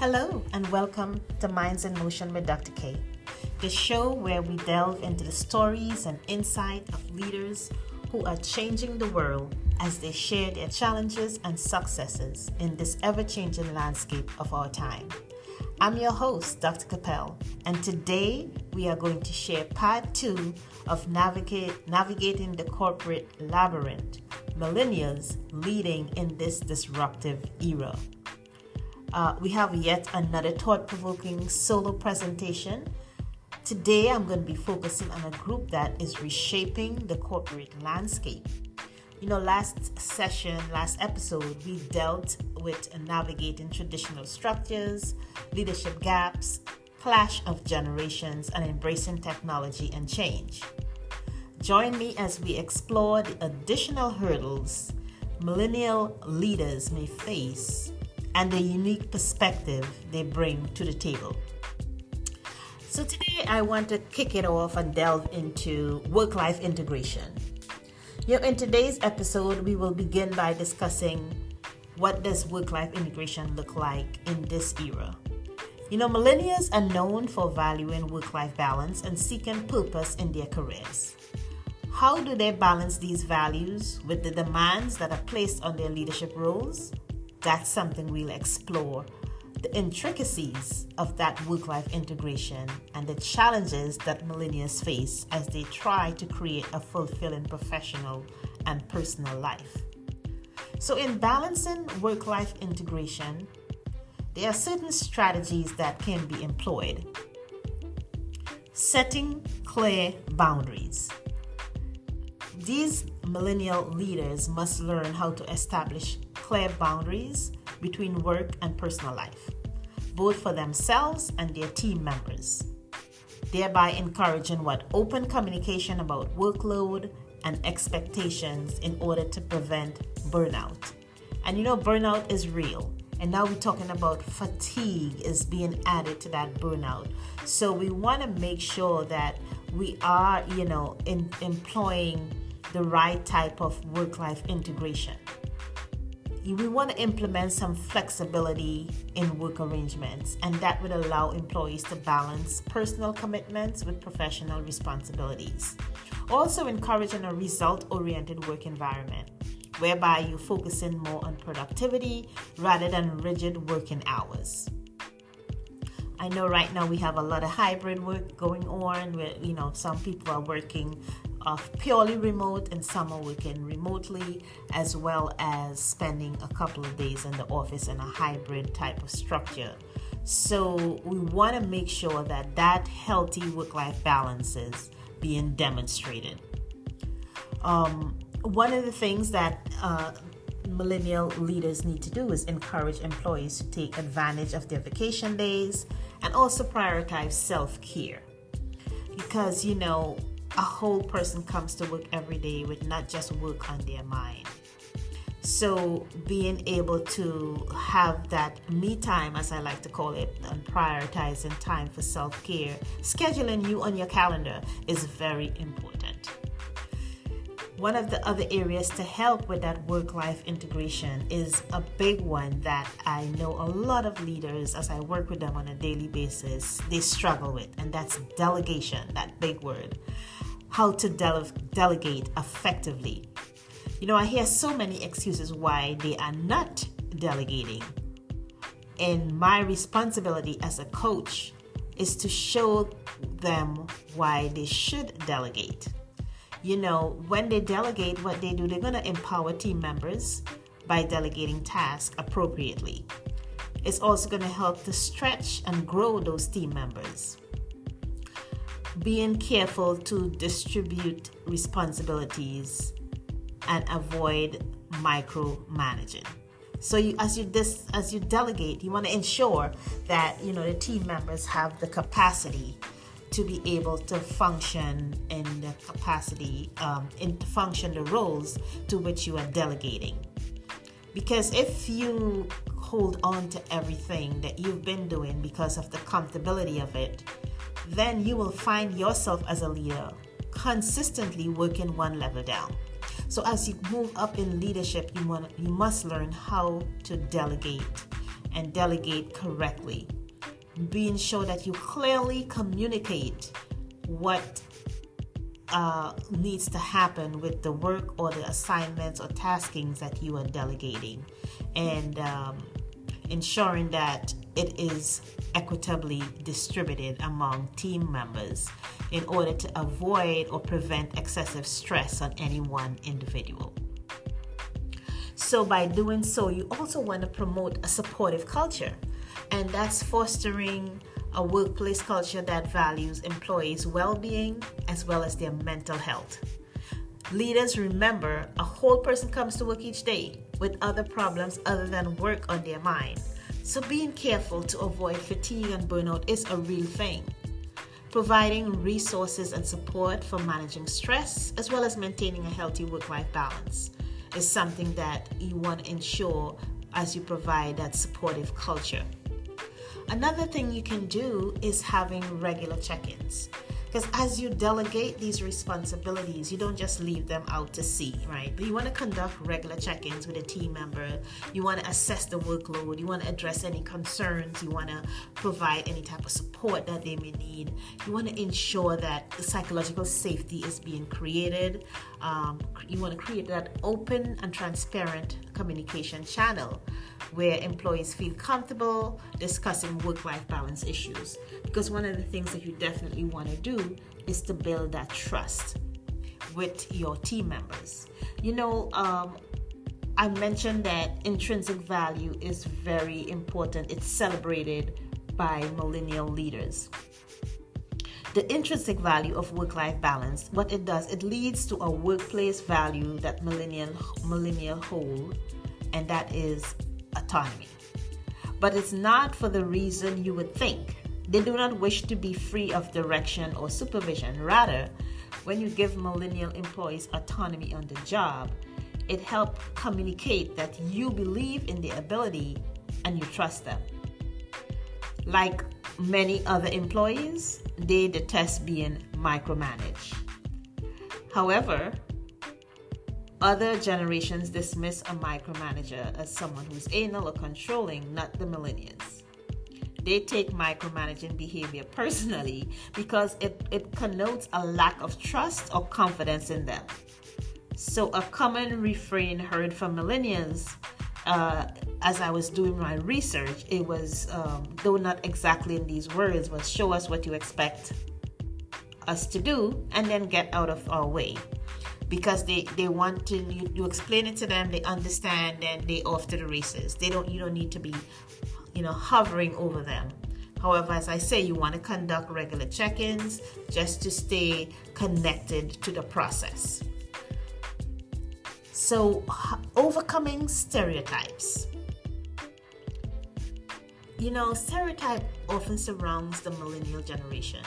Hello and welcome to Minds in Motion with Dr. K, the show where we delve into the stories and insight of leaders who are changing the world as they share their challenges and successes in this ever-changing landscape of our time. I'm your host, Dr. Kappel, and today we are going to share part 2 of Navigating the Corporate Labyrinth, Millennials Leading in This Disruptive Era. We have yet another thought-provoking solo presentation. Today, I'm going to be focusing on a group that is reshaping the corporate landscape. You know, last episode, we dealt with navigating traditional structures, leadership gaps, clash of generations, and embracing technology and change. Join me as we explore the additional hurdles millennial leaders may face and the unique perspective they bring to the table. So today I want to kick it off and delve into work-life integration. In today's episode, we will begin by discussing what does work-life integration look like in this era. Millennials are known for valuing work-life balance and seeking purpose in their careers. How do they balance these values with the demands that are placed on their leadership roles? That's something we'll explore, the intricacies of that work-life integration and the challenges that millennials face as they try to create a fulfilling professional and personal life. So in balancing work-life integration, there are certain strategies that can be employed. Setting clear boundaries. These millennial leaders must learn how to establish clear boundaries between work and personal life, both for themselves and their team members, thereby encouraging open communication about workload and expectations in order to prevent burnout. And burnout is real. And now we're talking about fatigue is being added to that burnout. So we want to make sure that we are, employing the right type of work-life integration. We want to implement some flexibility in work arrangements, and that would allow employees to balance personal commitments with professional responsibilities. Also encouraging a result-oriented work environment, whereby you're focusing more on productivity rather than rigid working hours. I know right now we have a lot of hybrid work going on where, some people are working purely remote and some are working remotely, as well as spending a couple of days in the office in a hybrid type of structure. So we want to make sure that healthy work-life balance is being demonstrated. One of the things that millennial leaders need to do is encourage employees to take advantage of their vacation days and also prioritize self-care, because a whole person comes to work every day with not just work on their mind. So being able to have that me time, as I like to call it, and prioritizing time for self-care, scheduling you on your calendar is very important. One of the other areas to help with that work-life integration is a big one that I know a lot of leaders, as I work with them on a daily basis, they struggle with, and that's delegation, that big word. How to delegate effectively. I hear so many excuses why they are not delegating. And my responsibility as a coach is to show them why they should delegate. When they delegate what they do, they're going to empower team members by delegating tasks appropriately. It's also going to help to stretch and grow those team members. Being careful to distribute responsibilities and avoid micromanaging. So as you delegate, you want to ensure that the team members have the capacity to be able to function in the capacity and function the roles to which you are delegating. Because if you hold on to everything that you've been doing because of the comfortability of it, then you will find yourself as a leader consistently working one level down. So as you move up in leadership, you must learn how to delegate and delegate correctly, being sure that you clearly communicate what needs to happen with the work or the assignments or taskings that you are delegating, and ensuring that it is equitably distributed among team members in order to avoid or prevent excessive stress on any one individual. So by doing so, you also want to promote a supportive culture, and that's fostering a workplace culture that values employees' well-being as well as their mental health. Leaders, remember, a whole person comes to work each day with other problems other than work on their mind. So being careful to avoid fatigue and burnout is a real thing. Providing resources and support for managing stress as well as maintaining a healthy work-life balance is something that you want to ensure as you provide that supportive culture. Another thing you can do is having regular check-ins, because as you delegate these responsibilities, you don't just leave them out to sea, right? But you want to conduct regular check-ins with a team member. You want to assess the workload. You want to address any concerns. You want to provide any type of support that they may need. You want to ensure that psychological safety is being created. You want to create that open and transparent communication channel where employees feel comfortable discussing work-life balance issues, because one of the things that you definitely want to do is to build that trust with your team members. You know, I mentioned that intrinsic value is very important. It's celebrated by millennial leaders. The intrinsic value of work-life balance, what it does, it leads to a workplace value that millennial hold, and that is autonomy. But it's not for the reason you would think. They do not wish to be free of direction or supervision. Rather, when you give millennial employees autonomy on the job, it helps communicate that you believe in their ability and you trust them. Like many other employees, they detest being micromanaged. However, other generations dismiss a micromanager as someone who's anal or controlling, not the millennials. They take micromanaging behavior personally because it connotes a lack of trust or confidence in them. So a common refrain heard from millennials, as I was doing my research, it was, though not exactly in these words, was show us what you expect us to do and then get out of our way. Because they want to, you explain it to them, they understand, and they off to the races. You don't need to be, hovering over them. However, as I say, you want to conduct regular check-ins just to stay connected to the process. So, overcoming stereotypes. Stereotype often surrounds the millennial generation.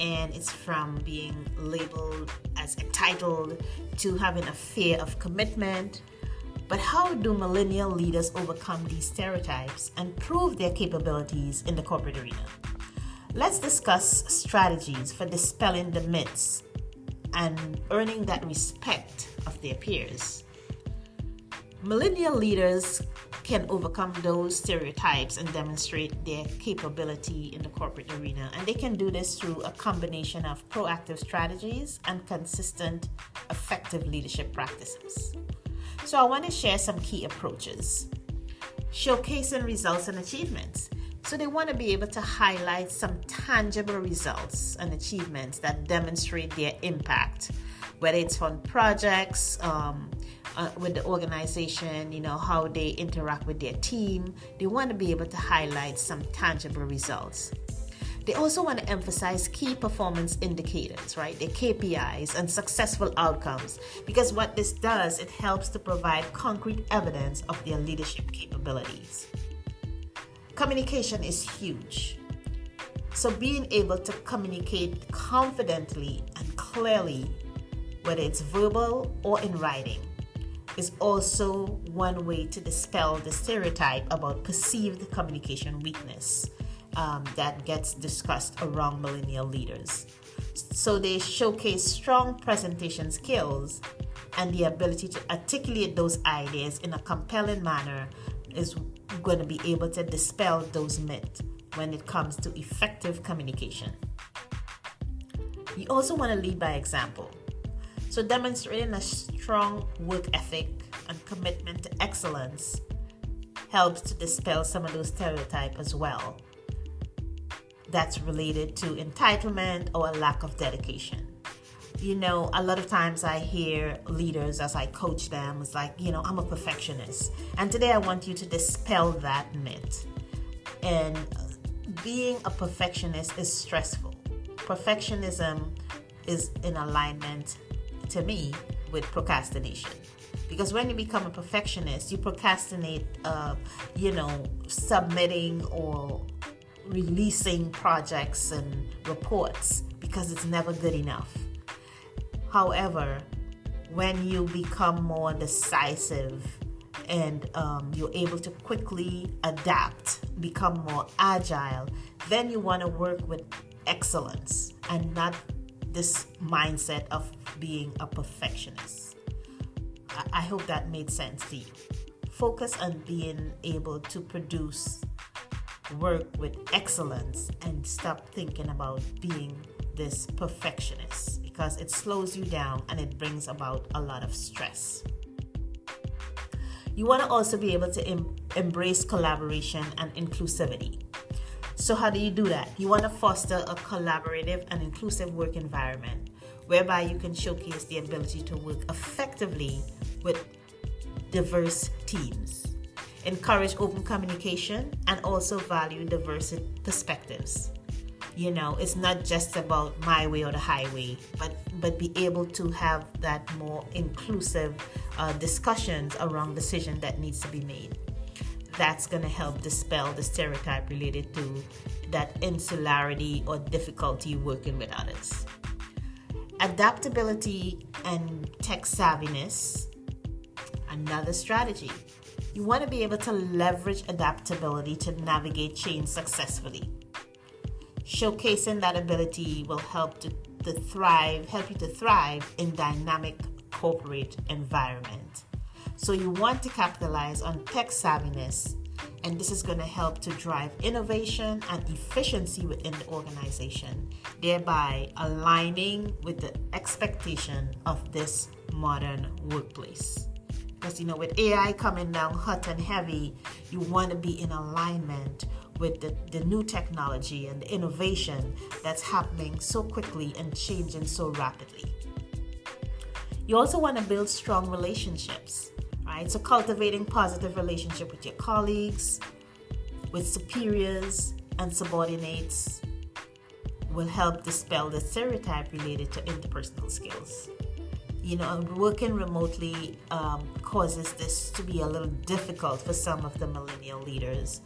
And it's from being labeled as entitled to having a fear of commitment. But how do millennial leaders overcome these stereotypes and prove their capabilities in the corporate arena? Let's discuss strategies for dispelling the myths and earning that respect of their peers. Millennial leaders can overcome those stereotypes and demonstrate their capability in the corporate arena. And they can do this through a combination of proactive strategies and consistent, effective leadership practices. So I want to share some key approaches. Showcasing results and achievements. So they want to be able to highlight some tangible results and achievements that demonstrate their impact, whether it's on projects, with the organization, how they interact with their team. They want to be able to highlight some tangible results. They also want to emphasize key performance indicators, right? The KPIs and successful outcomes, because what this does, it helps to provide concrete evidence of their leadership capabilities. Communication is huge. So being able to communicate confidently and clearly, whether it's verbal or in writing, is also one way to dispel the stereotype about perceived communication weakness that gets discussed around millennial leaders. So they showcase strong presentation skills and the ability to articulate those ideas in a compelling manner is going to be able to dispel those myths when it comes to effective communication. You also want to lead by example. So demonstrating a strong work ethic and commitment to excellence helps to dispel some of those stereotypes as well that's related to entitlement or a lack of dedication. You know, a lot of times I hear leaders as I coach them, it's like, you know, I'm a perfectionist. And today I want you to dispel that myth. And being a perfectionist is stressful. Perfectionism is in alignment, to me, with procrastination. Because when you become a perfectionist, you procrastinate, submitting or releasing projects and reports because it's never good enough. However, when you become more decisive and you're able to quickly adapt, become more agile, then you want to work with excellence and not this mindset of being a perfectionist. I hope that made sense to you. Focus on being able to produce work with excellence and stop thinking about being this perfectionist, because it slows you down and it brings about a lot of stress. You want to also be able to embrace collaboration and inclusivity. So how do you do that? You want to foster a collaborative and inclusive work environment whereby you can showcase the ability to work effectively with diverse teams. Encourage open communication and also value diverse perspectives. You know, it's not just about my way or the highway, but be able to have that more inclusive discussions around decision that needs to be made. That's going to help dispel the stereotype related to that insularity or difficulty working with others. Adaptability and tech savviness, another strategy. You want to be able to leverage adaptability to navigate change successfully. Showcasing that ability will help help you to thrive in dynamic corporate environment. So you want to capitalize on tech savviness, and this is going to help to drive innovation and efficiency within the organization, thereby aligning with the expectation of this modern workplace. Because, you know, with AI coming down hot and heavy, you want to be in alignment with the new technology and the innovation that's happening so quickly and changing so rapidly. You also want to build strong relationships, right? So cultivating positive relationship with your colleagues, with superiors and subordinates will help dispel the stereotype related to interpersonal skills. You know, working remotely causes this to be a little difficult for some of the millennial leaders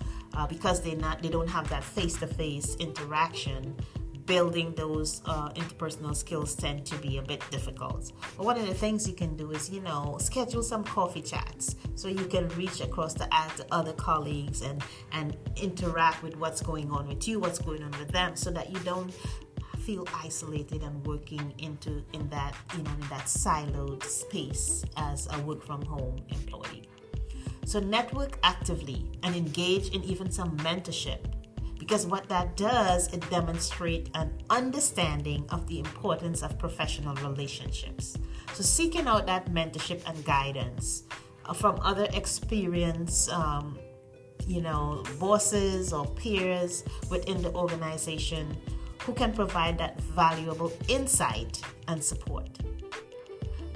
because they don't have that face-to-face interaction. Building those interpersonal skills tend to be a bit difficult. But one of the things you can do is, you know, schedule some coffee chats so you can reach across the other colleagues and interact with what's going on with you, what's going on with them, so that you don't feel isolated and working in that siloed space as a work from home employee. So network actively and engage in even some mentorship, because what that does, it demonstrates an understanding of the importance of professional relationships. So seeking out that mentorship and guidance from other experienced bosses or peers within the organization who can provide that valuable insight and support.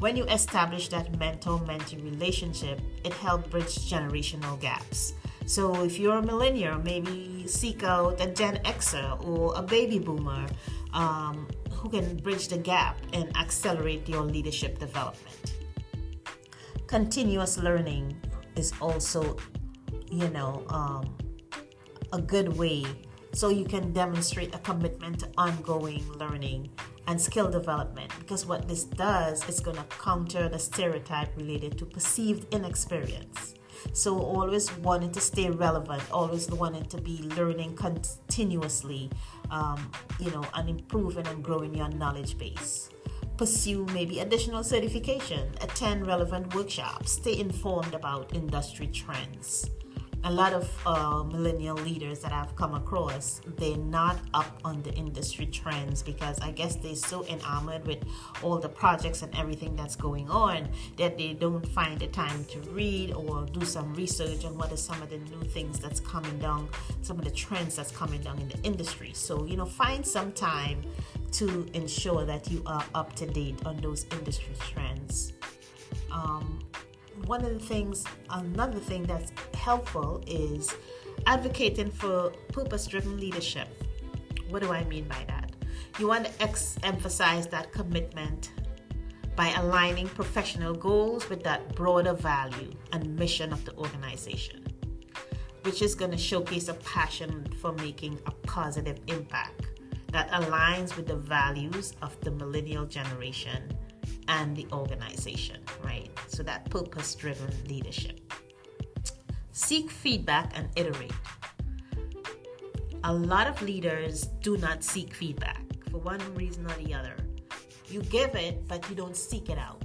When you establish that mentor-mentee relationship, it helps bridge generational gaps. So if you're a millennial, maybe seek out a Gen Xer or a baby boomer who can bridge the gap and accelerate your leadership development. Continuous learning is also, a good way. So you can demonstrate a commitment to ongoing learning and skill development, because what this does is going to counter the stereotype related to perceived inexperience. So always wanting to stay relevant, always wanting to be learning continuously, and improving and growing your knowledge base. Pursue maybe additional certification, attend relevant workshops, stay informed about industry trends. a lot of millennial leaders that I've come across, they're not up on the industry trends because I guess they're so enamored with all the projects and everything that's going on that they don't find the time to read or do some research on what are some of the new things that's coming down, some of the trends that's coming down in the industry. So, you know, find some time to ensure that you are up to date on those industry trends. Another thing that's helpful is advocating for purpose-driven leadership. What do I mean by that? You want to emphasize that commitment by aligning professional goals with that broader value and mission of the organization, which is going to showcase a passion for making a positive impact that aligns with the values of the millennial generation and the organization, right? So that purpose-driven leadership. Seek feedback and iterate. A lot of leaders do not seek feedback for one reason or the other. You give it, but you don't seek it out.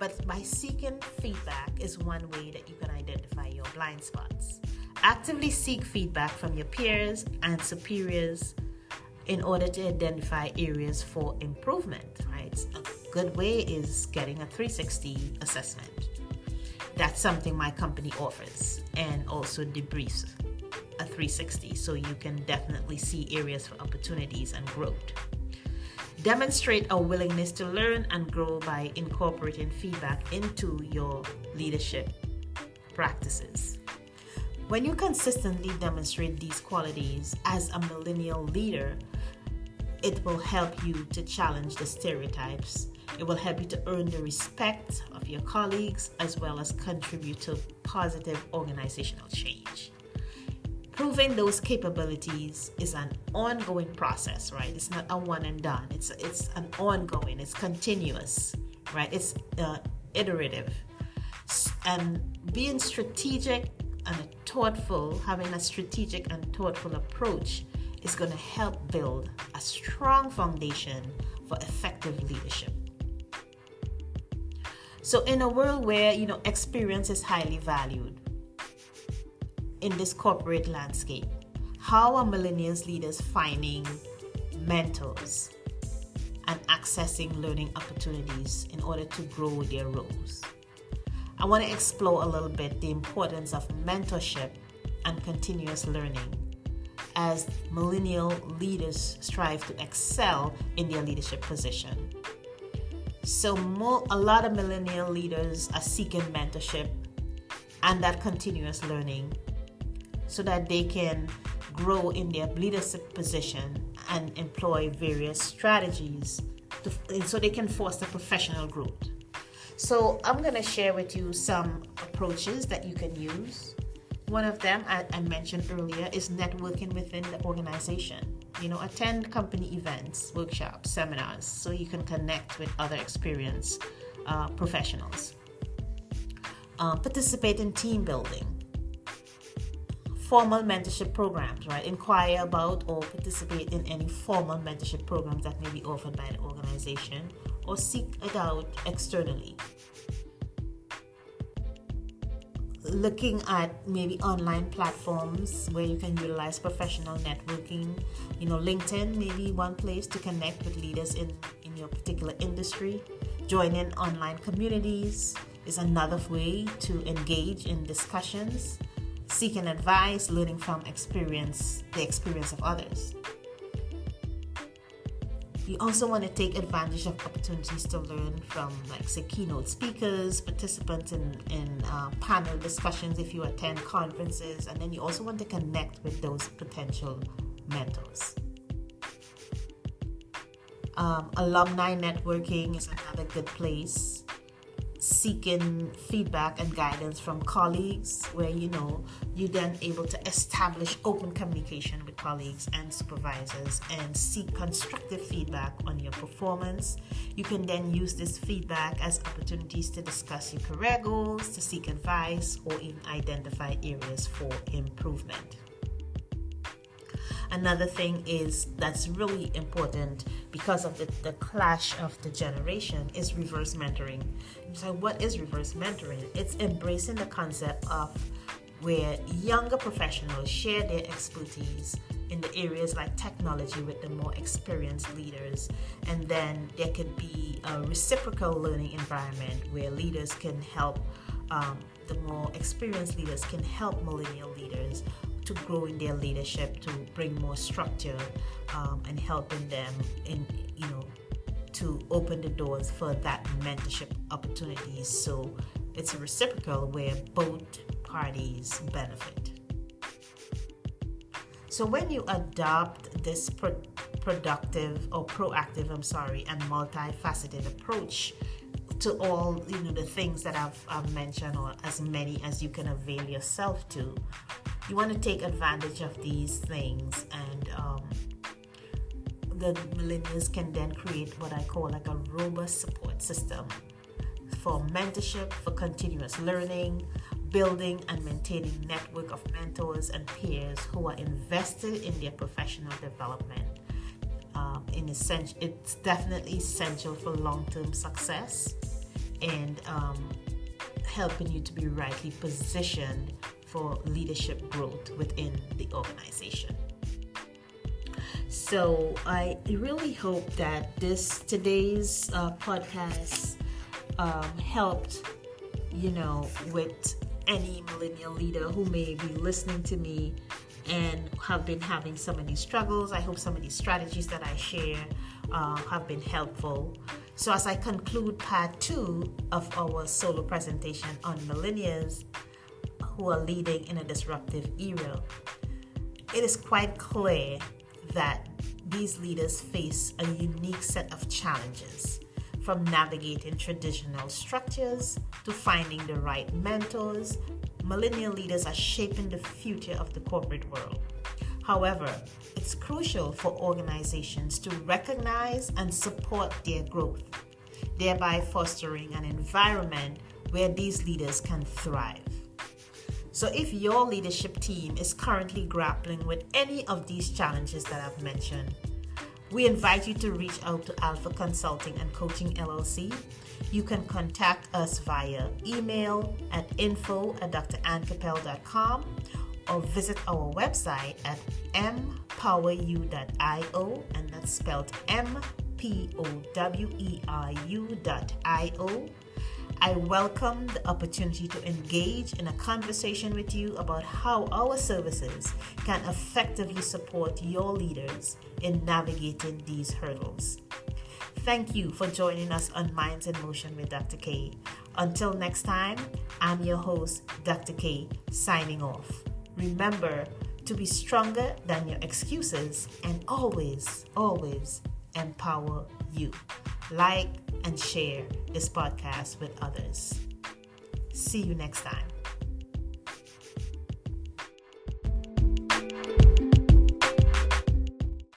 But by seeking feedback is one way that you can identify your blind spots. Actively seek feedback from your peers and superiors in order to identify areas for improvement, right? A good way is getting a 360 assessment. That's something my company offers, and also debriefs a 360, so you can definitely see areas for opportunities and growth. Demonstrate a willingness to learn and grow by incorporating feedback into your leadership practices. When you consistently demonstrate these qualities as a millennial leader, it will help you to challenge the stereotypes. It will help you to earn the respect of your colleagues as well as contribute to positive organizational change. Proving those capabilities is an ongoing process, right? It's not a one and done. It's an ongoing, it's continuous, right? It's iterative. And being strategic and thoughtful, having a strategic and thoughtful approach is going to help build a strong foundation for effective leadership. So in a world where, you know, experience is highly valued in this corporate landscape, how are millennials leaders finding mentors and accessing learning opportunities in order to grow their roles? I want to explore a little bit the importance of mentorship and continuous learning as millennial leaders strive to excel in their leadership position. So a lot of millennial leaders are seeking mentorship and that continuous learning so that they can grow in their leadership position and employ various strategies so they can foster professional growth. So I'm going to share with you some approaches that you can use. One of them I mentioned earlier is networking within the organization. You know, attend company events, workshops, seminars, so you can connect with other experienced professionals. Participate in team building. Formal mentorship programs, right? Inquire about or participate in any formal mentorship programs that may be offered by the organization, or seek it out externally. Looking at maybe online platforms where you can utilize professional networking. You know, LinkedIn may be one place to connect with leaders in your particular industry. Joining online communities is another way to engage in discussions. Seeking advice, learning from the experience of others. You also want to take advantage of opportunities to learn from, like, say, keynote speakers, participants in panel discussions if you attend conferences, and then you also want to connect with those potential mentors. Alumni networking is another good place. Seeking feedback and guidance from colleagues, where, you know, you're then able to establish open communication with colleagues and supervisors and seek constructive feedback on your performance. You can then use this feedback as opportunities to discuss your career goals, to seek advice, or even identify areas for improvement. Another thing that's really important because of the clash of the generation is reverse mentoring. So what is reverse mentoring? It's embracing the concept of where younger professionals share their expertise in the areas like technology with the more experienced leaders. And then there could be a reciprocal learning environment where leaders can help, the more experienced leaders can help millennial leaders to grow in their leadership, to bring more structure and helping them in, you know, to open the doors for that mentorship opportunity. So it's a reciprocal where both parties benefit. So when you adopt this proactive and multifaceted approach to all, you know, the things that I've mentioned, or as many as you can avail yourself to, you want to take advantage of these things, and the millennials can then create what I call like a robust support system for mentorship, for continuous learning, building and maintaining network of mentors and peers who are invested in their professional development. It's definitely essential for long-term success and helping you to be rightly positioned for leadership growth within the organization. So I really hope that today's podcast helped, you know, with any millennial leader who may be listening to me and have been having some of these struggles. I hope some of these strategies that I share have been helpful. So as I conclude part 2 of our solo presentation on millennials who are leading in a disruptive era, it is quite clear that these leaders face a unique set of challenges, from navigating traditional structures to finding the right mentors. Millennial leaders are shaping the future of the corporate world. However, it's crucial for organizations to recognize and support their growth, thereby fostering an environment where these leaders can thrive. So if your leadership team is currently grappling with any of these challenges that I've mentioned, we invite you to reach out to Alpha Consulting and Coaching, LLC. You can contact us via email at info@drannkappel.com or visit our website at mpoweru.io, and that's spelled mpoweru.io. I welcome the opportunity to engage in a conversation with you about how our services can effectively support your leaders in navigating these hurdles. Thank you for joining us on Minds in Motion with Dr. K. Until next time, I'm your host, Dr. K, signing off. Remember to be stronger than your excuses, and always, always empower you. Like and share this podcast with others. See you next time.